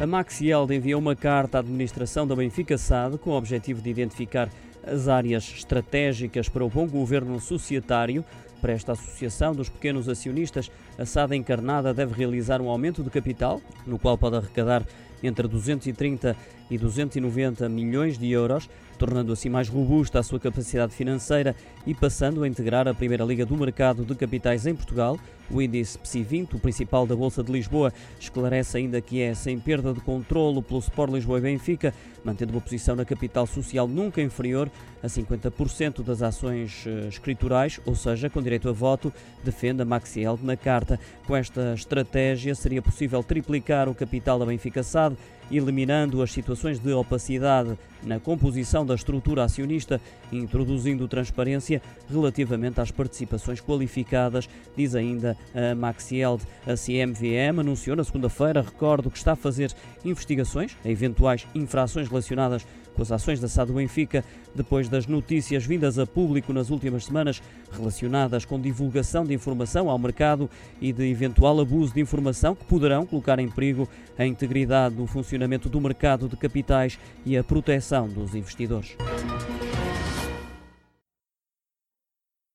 A Maxyield enviou uma carta à administração da Benfica SAD com o objetivo de identificar as áreas estratégicas para o bom governo societário. Para esta associação dos pequenos acionistas, a SAD encarnada deve realizar um aumento de capital, no qual pode arrecadar entre 230 e 290 milhões de euros, tornando assim mais robusta a sua capacidade financeira e passando a integrar a Primeira Liga do Mercado de Capitais em Portugal. O índice PSI 20, o principal da Bolsa de Lisboa, esclarece ainda que é sem perda de controlo pelo Sport Lisboa e Benfica, mantendo uma posição na capital social nunca inferior a 50% das ações escriturais, ou seja, com direito a voto, defende a Maxyield na carta. Com esta estratégia seria possível triplicar o capital da Benfica SAD, eliminando as situações de opacidade na composição da estrutura acionista e introduzindo transparência relativamente às participações qualificadas, diz ainda a Maxyield. A CMVM anunciou na segunda-feira, recordo, que está a fazer investigações a eventuais infrações relacionadas com as ações da SAD do Benfica, depois das notícias vindas a público nas últimas semanas relacionadas com divulgação de informação ao mercado e de eventual abuso de informação que poderão colocar em perigo a integridade do funcionamento do mercado de capitais e a proteção dos investidores.